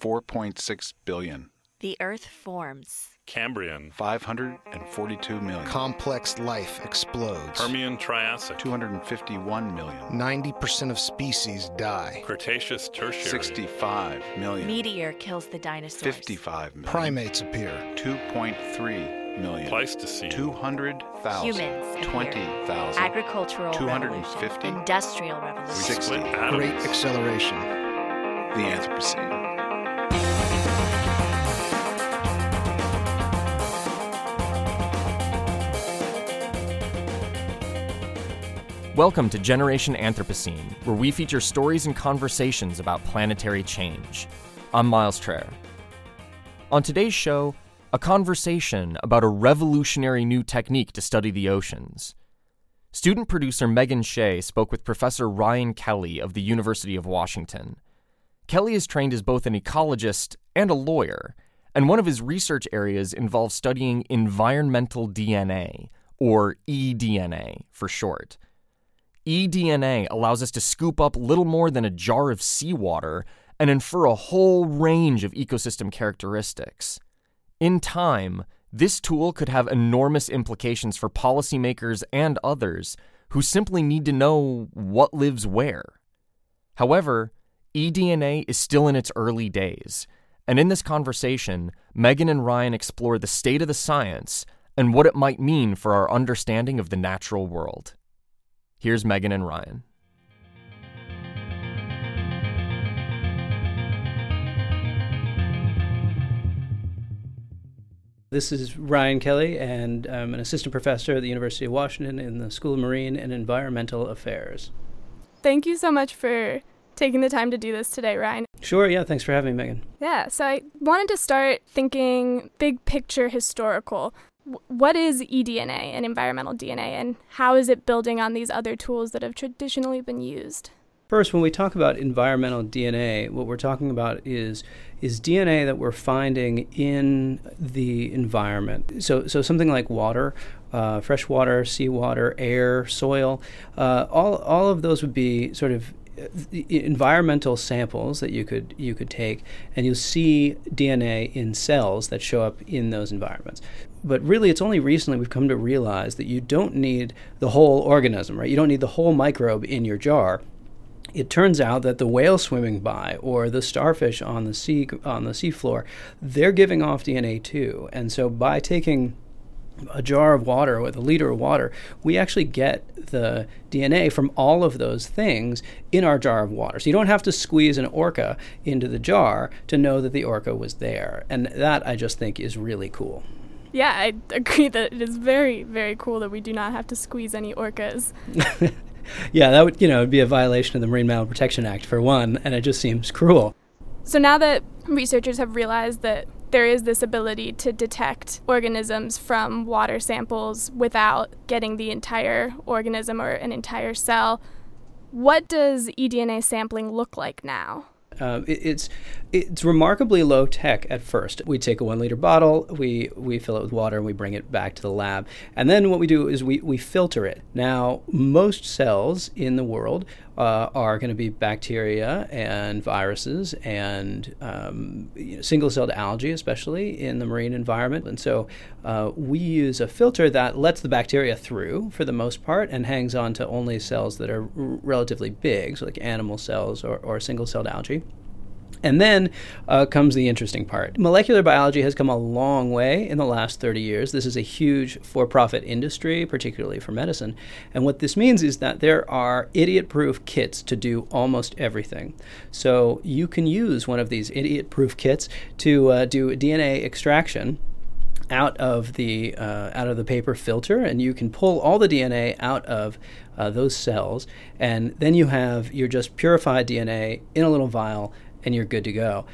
4.6 billion. The Earth forms. Cambrian. 542 million. Complex life explodes. Permian Triassic. 251 million. 90% of species die. Cretaceous Tertiary. 65 million. Meteor kills the dinosaurs. 55 million. Primates appear. 2.3 million. Pleistocene. 200,000. Humans. 20,000. Agricultural. 250. Revolution. Industrial revolution. 60. Great acceleration. The Anthropocene. Welcome to Generation Anthropocene, where we feature stories and conversations about planetary change. I'm Miles Traer. On today's show, a conversation about a revolutionary new technique to study the oceans. Student producer Megan Shea spoke with Professor Ryan Kelly of the University of Washington. Kelly is trained as both an ecologist and a lawyer, and one of his research areas involves studying environmental DNA, or eDNA for short. eDNA allows us to scoop up little more than a jar of seawater and infer a whole range of ecosystem characteristics. In time, this tool could have enormous implications for policymakers and others who simply need to know what lives where. However, eDNA is still in its early days, and in this conversation, Megan and Ryan explore the state of the science and what it might mean for our understanding of the natural world. Here's Megan and Ryan. This is Ryan Kelly, and I'm an assistant professor at the University of Washington in the School of Marine and Environmental Affairs. Thank you so much for taking the time to do this today, Ryan. Sure, yeah, thanks for having me, Megan. Yeah, so I wanted to start thinking big picture historical. What is eDNA and environmental DNA, and how is it building on these other tools that have traditionally been used? First, when we talk about environmental DNA, what we're talking about is DNA that we're finding in the environment. So something like water, fresh water, seawater, air, soil, all of those would be sort of environmental samples that you could take, and you'll see DNA in cells that show up in those environments. But really, it's only recently we've come to realize that you don't need the whole organism, right? You don't need the whole microbe in your jar. It turns out that the whale swimming by or the starfish on the seafloor, they're giving off DNA too. And so by taking a jar of water with a liter of water, we actually get the DNA from all of those things in our jar of water. So you don't have to squeeze an orca into the jar to know that the orca was there. And that, I just think, is really cool. Yeah, I agree that it is very, very cool that we do not have to squeeze any orcas. Yeah, that would, it'd be a violation of the Marine Mammal Protection Act, for one, and it just seems cruel. So now that researchers have realized that there is this ability to detect organisms from water samples without getting the entire organism or an entire cell, what does eDNA sampling look like now? It's remarkably low tech at first. We take a 1 liter bottle, we fill it with water, and we bring it back to the lab. And then what we do is we filter it. Now, most cells in the world are going to be bacteria and viruses and single-celled algae, especially in the marine environment. And so we use a filter that lets the bacteria through for the most part and hangs on to only cells that are relatively big, so like animal cells or single-celled algae. And then comes the interesting part. Molecular biology has come a long way in the last 30 years. This is a huge for-profit industry, particularly for medicine. And what this means is that there are idiot-proof kits to do almost everything. So you can use one of these idiot-proof kits to do DNA extraction out of the paper filter, and you can pull all the DNA out of those cells, and then you have your just purified DNA in a little vial, and you're good to go.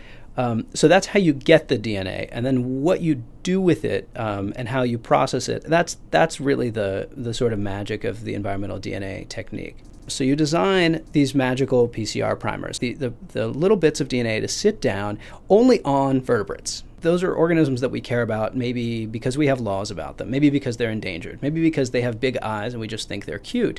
So that's how you get the DNA, and then what you do with it and how you process it. That's really the sort of magic of the environmental DNA technique. So you design these magical PCR primers, the little bits of DNA to sit down only on vertebrates. Those are organisms that we care about, maybe because we have laws about them, maybe because they're endangered, maybe because they have big eyes and we just think they're cute.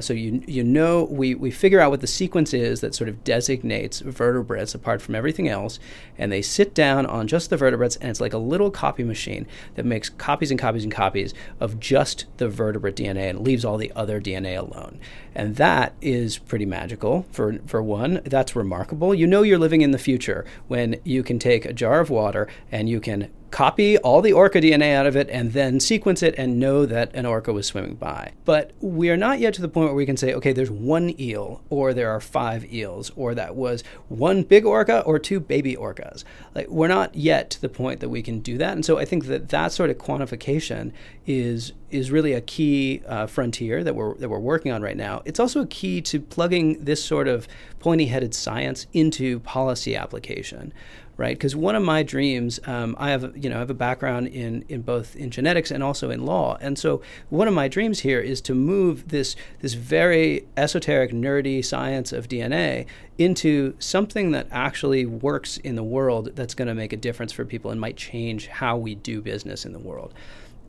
So we figure out what the sequence is that sort of designates vertebrates apart from everything else, and they sit down on just the vertebrates, and it's like a little copy machine that makes copies and copies and copies of just the vertebrate DNA and leaves all the other DNA alone. And that is pretty magical, for one. That's remarkable. You know you're living in the future when you can take a jar of water and you can copy all the orca DNA out of it and then sequence it and know that an orca was swimming by. But we are not yet to the point where we can say, okay, there's one eel, or there are 5 eels, or that was one big orca or 2 baby orcas. Like, we're not yet to the point that we can do that. And so I think that sort of quantification is really a key frontier that we're working on right now. It's also a key to plugging this sort of pointy-headed science into policy application, right? Because one of my dreams, I have a background in both in genetics and also in law, and so one of my dreams here is to move this very esoteric, nerdy science of DNA into something that actually works in the world, that's going to make a difference for people and might change how we do business in the world.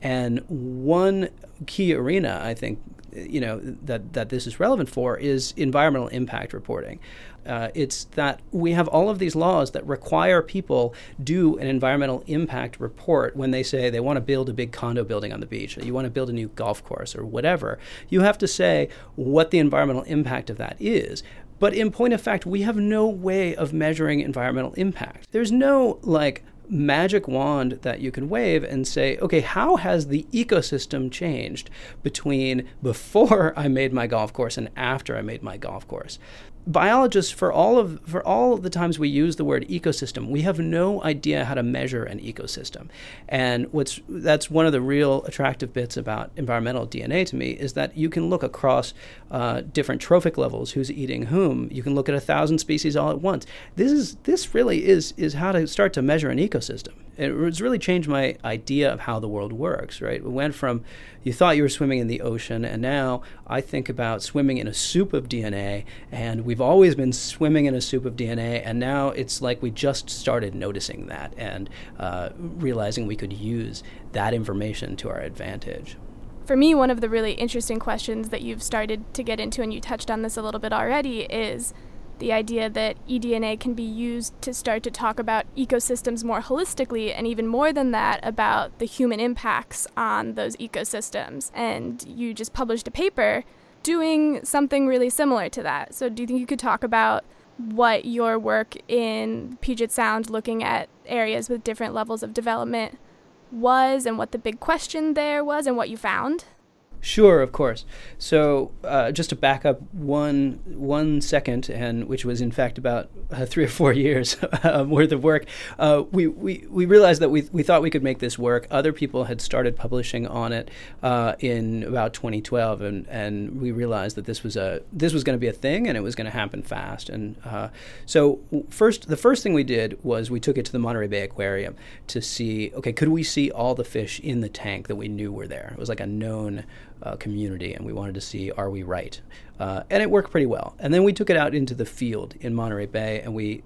And one key arena, I think, that this is relevant for is environmental impact reporting. It's that we have all of these laws that require people do an environmental impact report when they say they want to build a big condo building on the beach, or you want to build a new golf course, or whatever. You have to say what the environmental impact of that is. But in point of fact, we have no way of measuring environmental impact. There's no, like, magic wand that you can wave and say, okay, how has the ecosystem changed between before I made my golf course and after I made my golf course? Biologists, for all of the times we use the word ecosystem, we have no idea how to measure an ecosystem. And that's one of the real attractive bits about environmental DNA to me, is that you can look across different trophic levels, who's eating whom. You can look at 1,000 species all at once. This really is how to start to measure an ecosystem. It's really changed my idea of how the world works, right? We went from, you thought you were swimming in the ocean, and now I think about swimming in a soup of DNA, and we've always been swimming in a soup of DNA, and now it's like we just started noticing that and realizing we could use that information to our advantage. For me, one of the really interesting questions that you've started to get into, and you touched on this a little bit already, is the idea that eDNA can be used to start to talk about ecosystems more holistically, and even more than that, about the human impacts on those ecosystems. And you just published a paper doing something really similar to that. So do you think you could talk about what your work in Puget Sound, looking at areas with different levels of development, was, and what the big question there was, and what you found? Sure, of course. So just to back up one second, and which was in fact about 3 or 4 years worth of work, we realized that we thought we could make this work. Other people had started publishing on it in about 2012, and we realized that this was going to be a thing, and it was going to happen fast. And so the first thing we did was we took it to the Monterey Bay Aquarium to see, okay, could we see all the fish in the tank that we knew were there? It was like a known community, and we wanted to see, are we right? And it worked pretty well. And then we took it out into the field in Monterey Bay, and we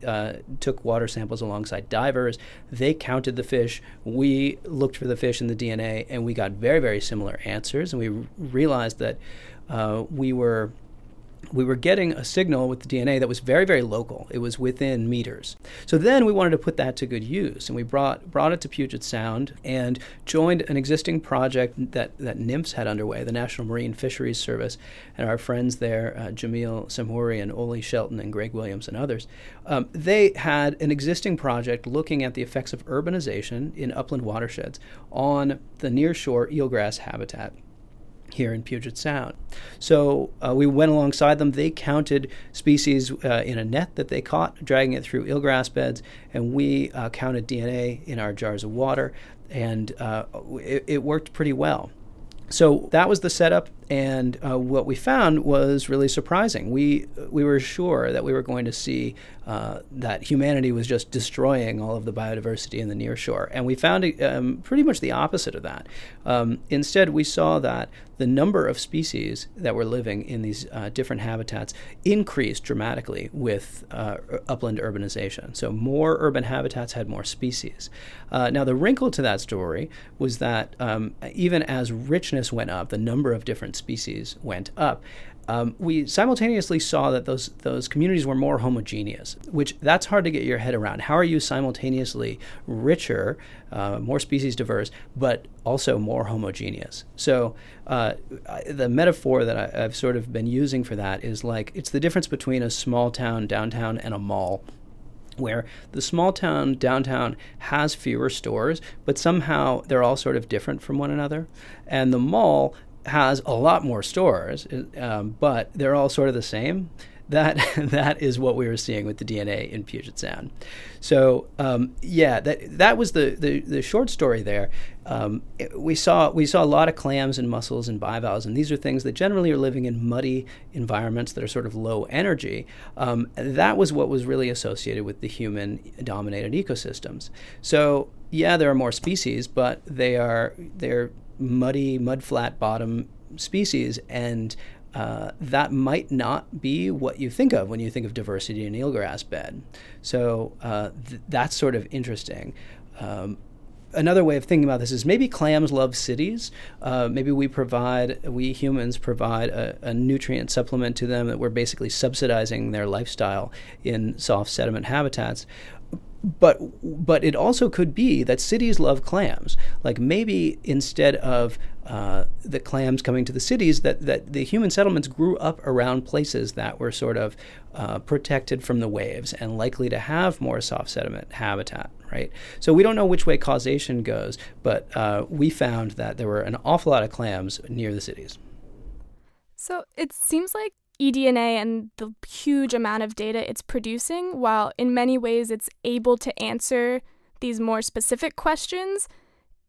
took water samples alongside divers. They counted the fish. We looked for the fish in the DNA, and we got very, very similar answers. And we realized that we were we were getting a signal with the DNA that was very, very local. It was within meters. So then we wanted to put that to good use, and we brought it to Puget Sound and joined an existing project that NMFS had underway, the National Marine Fisheries Service, and our friends there, Jameal Samhouri and Oli Shelton and Greg Williams and others. They had an existing project looking at the effects of urbanization in upland watersheds on the nearshore eelgrass habitat here in Puget Sound. So we went alongside them. They counted species in a net that they caught, dragging it through eelgrass beds, and we counted DNA in our jars of water, and it worked pretty well. So that was the setup, and what we found was really surprising. We were sure that we were going to see that humanity was just destroying all of the biodiversity in the nearshore, and we found pretty much the opposite of that. Instead, we saw that the number of species that were living in these different habitats increased dramatically with upland urbanization. So more urban habitats had more species. Now, the wrinkle to that story was that even as richness went up, the number of different species went up. We simultaneously saw that those communities were more homogeneous, which that's hard to get your head around. How are you simultaneously richer, more species diverse, but also more homogeneous? So the metaphor that I've sort of been using for that is like it's the difference between a small town downtown and a mall, where the small town downtown has fewer stores, but somehow they're all sort of different from one another, and the mall has a lot more stores, but they're all sort of the same. That is what we were seeing with the DNA in Puget Sound. So that was the short story there. We saw a lot of clams and mussels and bivalves, and these are things that generally are living in muddy environments that are sort of low energy. That was what was really associated with the human-dominated ecosystems. So yeah, there are more species, but they're muddy, mudflat bottom species, and that might not be what you think of when you think of diversity in eelgrass bed. So that's sort of interesting. Another way of thinking about this is maybe clams love cities. Maybe we humans provide a nutrient supplement to them that we're basically subsidizing their lifestyle in soft sediment habitats. But it also could be that cities love clams. Like maybe instead of the clams coming to the cities, that the human settlements grew up around places that were sort of protected from the waves and likely to have more soft sediment habitat, right? So we don't know which way causation goes, but we found that there were an awful lot of clams near the cities. So it seems like eDNA and the huge amount of data it's producing, while in many ways it's able to answer these more specific questions,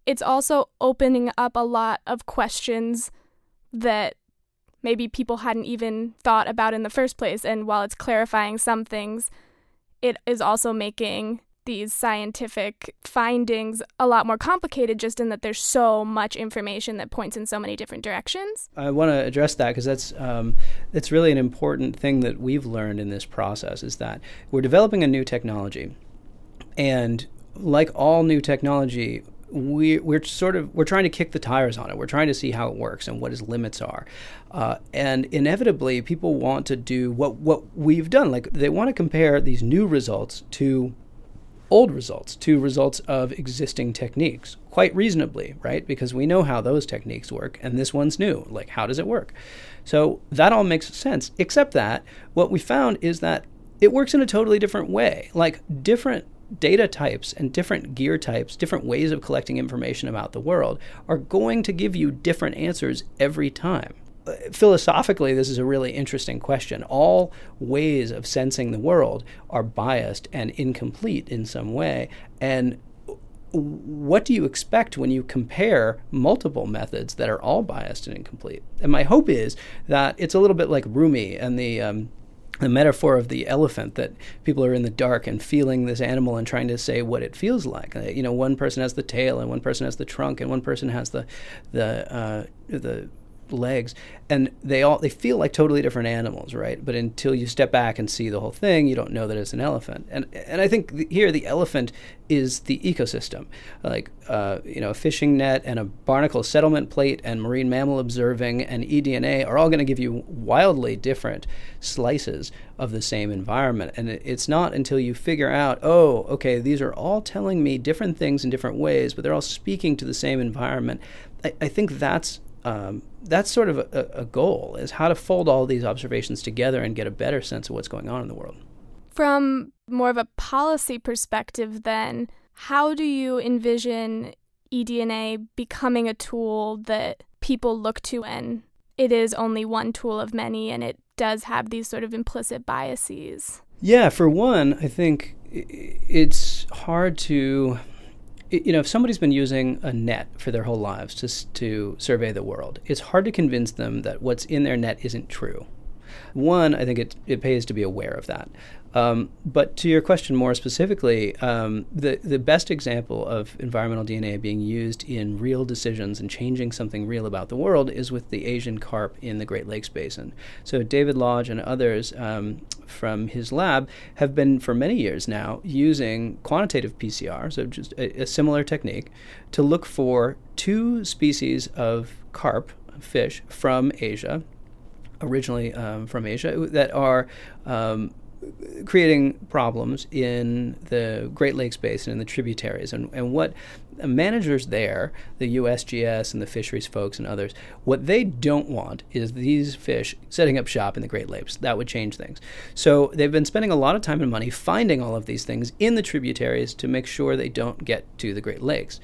it's also opening up a lot of questions that maybe people hadn't even thought about in the first place. And while it's clarifying some things, it is also making these scientific findings a lot more complicated, just in that there's so much information that points in so many different directions. I want to address that because that's really an important thing that we've learned in this process, is that we're developing a new technology. And like all new technology, we're trying to kick the tires on it. We're trying to see how it works and what its limits are. And inevitably, people want to do what we've done. Like they want to compare these new results to old results, to results of existing techniques, quite reasonably, right? Because we know how those techniques work, and this one's new. Like, how does it work? So that all makes sense, except that what we found is that it works in a totally different way. Like, different data types and different gear types, different ways of collecting information about the world are going to give you different answers every time. Philosophically, this is a really interesting question. All ways of sensing the world are biased and incomplete in some way. And what do you expect when you compare multiple methods that are all biased and incomplete? And my hope is that it's a little bit like Rumi and the metaphor of the elephant, that people are in the dark and feeling this animal and trying to say what it feels like. You know, one person has the tail, and one person has the trunk, and one person has the legs, and they feel like totally different animals, right? But until you step back and see the whole thing, you don't know that it's an elephant. And I think here the elephant is the ecosystem, like a fishing net and a barnacle settlement plate and marine mammal observing and eDNA are all going to give you wildly different slices of the same environment. And it's not until you figure out, oh, okay, these are all telling me different things in different ways, but they're all speaking to the same environment. I think that's sort of a goal, is how to fold all these observations together and get a better sense of what's going on in the world. From more of a policy perspective then, how do you envision eDNA becoming a tool that people look to and it is only one tool of many and it does have these sort of implicit biases? Yeah, for one, I think it's hard to... if somebody's been using a net for their whole lives to survey the world, it's hard to convince them that what's in their net isn't true. One, I think it pays to be aware of that. But to your question more specifically, the best example of environmental DNA being used in real decisions and changing something real about the world is with the Asian carp in the Great Lakes Basin. So David Lodge and others from his lab have been for many years now using quantitative PCR, so just a similar technique, to look for two species of carp, fish, from Asia, originally from Asia, that are creating problems in the Great Lakes Basin and the tributaries. And what managers there, the USGS and the fisheries folks and others, what they don't want is these fish setting up shop in the Great Lakes. That would change things. So they've been spending a lot of time and money finding all of these things in the tributaries to make sure they don't get to the Great Lakes.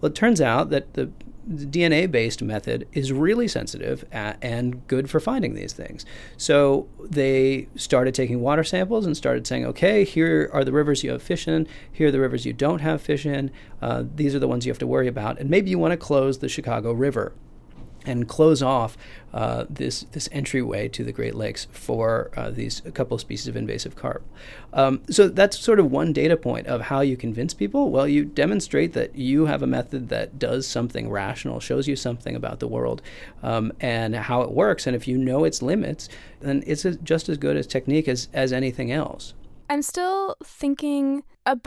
Well, it turns out that the DNA-based method is really sensitive and good for finding these things. So they started taking water samples and started saying, okay, here are the rivers you have fish in, here are the rivers you don't have fish in, these are the ones you have to worry about, and maybe you want to close the Chicago River and close off this entryway to the Great Lakes for a couple of species of invasive carp. So that's sort of one data point of how you convince people. Well, you demonstrate that you have a method that does something rational, shows you something about the world and how it works. And if you know its limits, then it's just as good as technique as anything else. I'm still thinking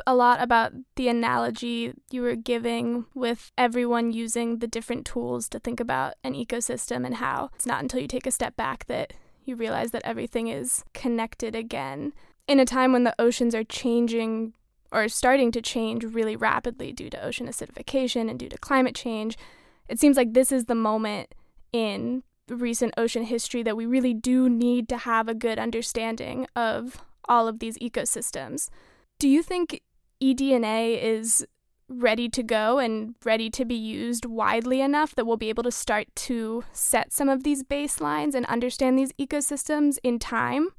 a lot about the analogy you were giving with everyone using the different tools to think about an ecosystem and how it's not until you take a step back that you realize that everything is connected again. In a time when the oceans are changing or starting to change really rapidly due to ocean acidification and due to climate change, it seems like this is the moment in recent ocean history that we really do need to have a good understanding of all of these ecosystems. Do you think eDNA is ready to go and ready to be used widely enough that we'll be able to start to set some of these baselines and understand these ecosystems in time?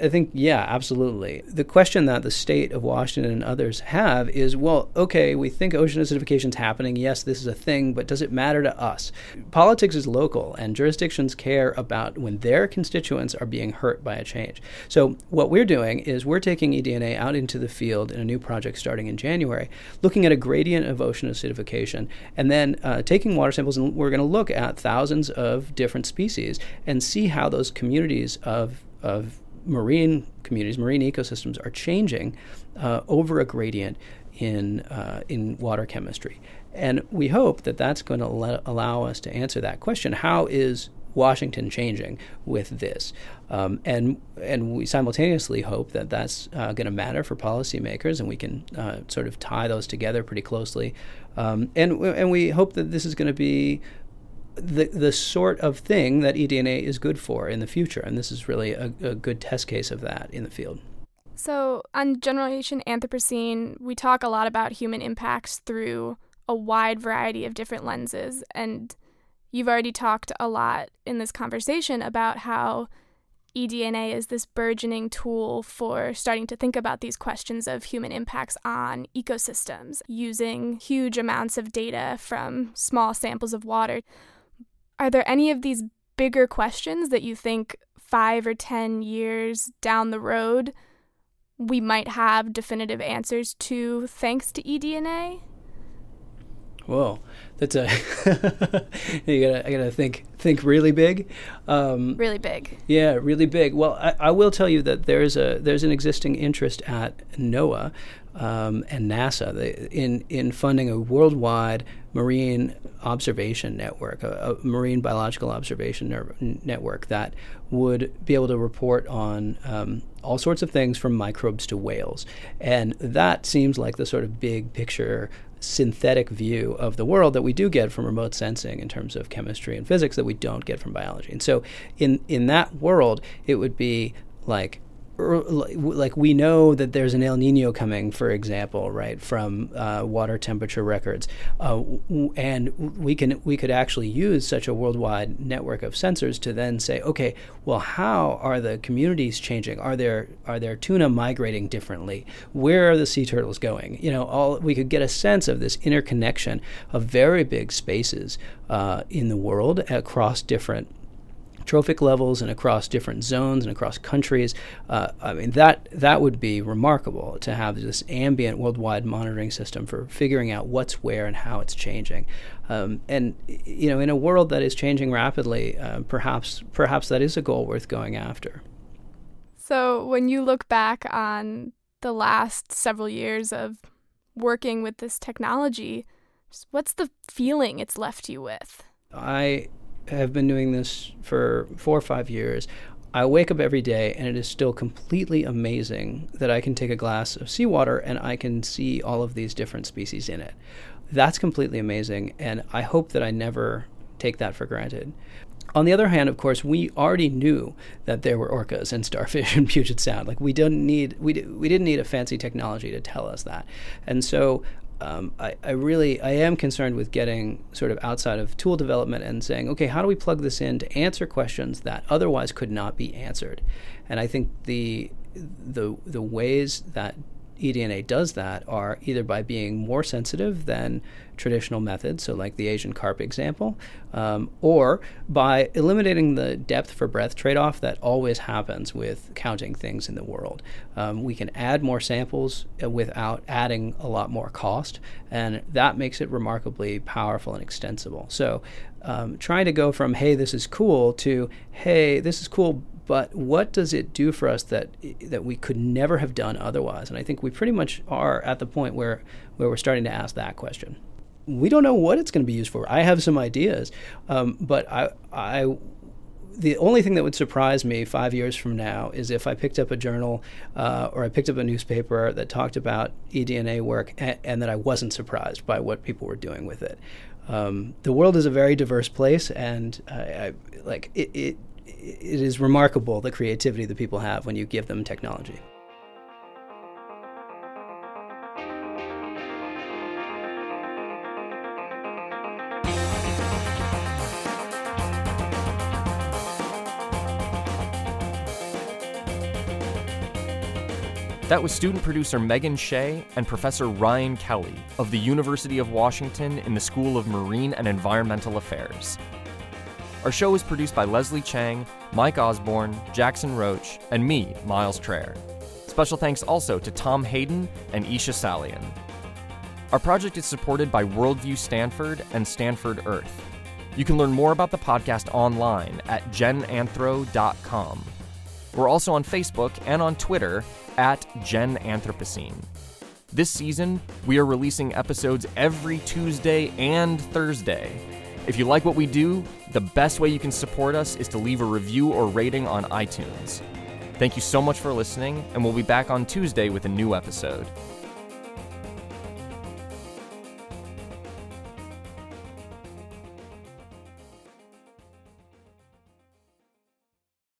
I think, yeah, absolutely. The question that the state of Washington and others have is, well, okay, we think ocean acidification is happening. Yes, this is a thing, but does it matter to us? Politics is local, and jurisdictions care about when their constituents are being hurt by a change. So what we're doing is we're taking eDNA out into the field in a new project starting in January, looking at a gradient of ocean acidification, and then taking water samples, and we're going to look at thousands of different species and see how those communities of marine communities, marine ecosystems are changing over a gradient in water chemistry. And we hope that that's going to allow us to answer that question. How is Washington changing with this? And we simultaneously hope that that's going to matter for policymakers, and we can sort of tie those together pretty closely. And we hope that this is going to be the sort of thing that eDNA is good for in the future, and this is really a good test case of that in the field. So on Generation Anthropocene, we talk a lot about human impacts through a wide variety of different lenses, and you've already talked a lot in this conversation about how eDNA is this burgeoning tool for starting to think about these questions of human impacts on ecosystems, using huge amounts of data from small samples of water. Are there any of these bigger questions that you think 5 or 10 years down the road we might have definitive answers to thanks to eDNA? Whoa, that's a I gotta think really big. Really big. Yeah, really big. Well, I will tell you that there's an existing interest at NOAA and NASA in funding a worldwide marine observation network, a marine biological observation network that would be able to report on all sorts of things from microbes to whales. And that seems like the sort of big picture synthetic view of the world that we do get from remote sensing in terms of chemistry and physics that we don't get from biology. And so in that world, it would be like we know that there's an El Nino coming, for example, right, from water temperature records, and we could actually use such a worldwide network of sensors to then say, okay, well, how are the communities changing? Are there tuna migrating differently? Where are the sea turtles going? You know, we could get a sense of this interconnection of very big spaces in the world across different trophic levels and across different zones and across countries. I mean, that would be remarkable to have this ambient worldwide monitoring system for figuring out what's where and how it's changing. And, you know, in a world that is changing rapidly, perhaps that is a goal worth going after. So when you look back on the last several years of working with this technology, what's the feeling it's left you with? I have been doing this for 4 or 5 years. I wake up every day and it is still completely amazing that I can take a glass of seawater and I can see all of these different species in it. That's completely amazing, and I hope that I never take that for granted. On the other hand, of course, we already knew that there were orcas and starfish in Puget Sound. Like, we didn't need a fancy technology to tell us that. And so I am concerned with getting sort of outside of tool development and saying, okay, how do we plug this in to answer questions that otherwise could not be answered? And I think the ways that eDNA does that are either by being more sensitive than traditional methods, so like the Asian carp example, or by eliminating the depth for breadth trade-off that always happens with counting things in the world. We can add more samples without adding a lot more cost, and that makes it remarkably powerful and extensible. So trying to go from, hey, this is cool, to, hey, this is cool, but what does it do for us that we could never have done otherwise? And I think we pretty much are at the point where we're starting to ask that question. We don't know what it's going to be used for. I have some ideas, but the only thing that would surprise me 5 years from now is if I picked up a journal or I picked up a newspaper that talked about eDNA work and that I wasn't surprised by what people were doing with it. The world is a very diverse place, and it is remarkable the creativity that people have when you give them technology. That was student producer Megan Shea and Professor Ryan Kelly of the University of Washington in the School of Marine and Environmental Affairs. Our show is produced by Leslie Chang, Mike Osborne, Jackson Roach, and me, Miles Traer. Special thanks also to Tom Hayden and Isha Salian. Our project is supported by Worldview Stanford and Stanford Earth. You can learn more about the podcast online at genanthro.com. We're also on Facebook and on Twitter at genanthropocene. This season, we are releasing episodes every Tuesday and Thursday. If you like what we do, the best way you can support us is to leave a review or rating on iTunes. Thank you so much for listening, and we'll be back on Tuesday with a new episode.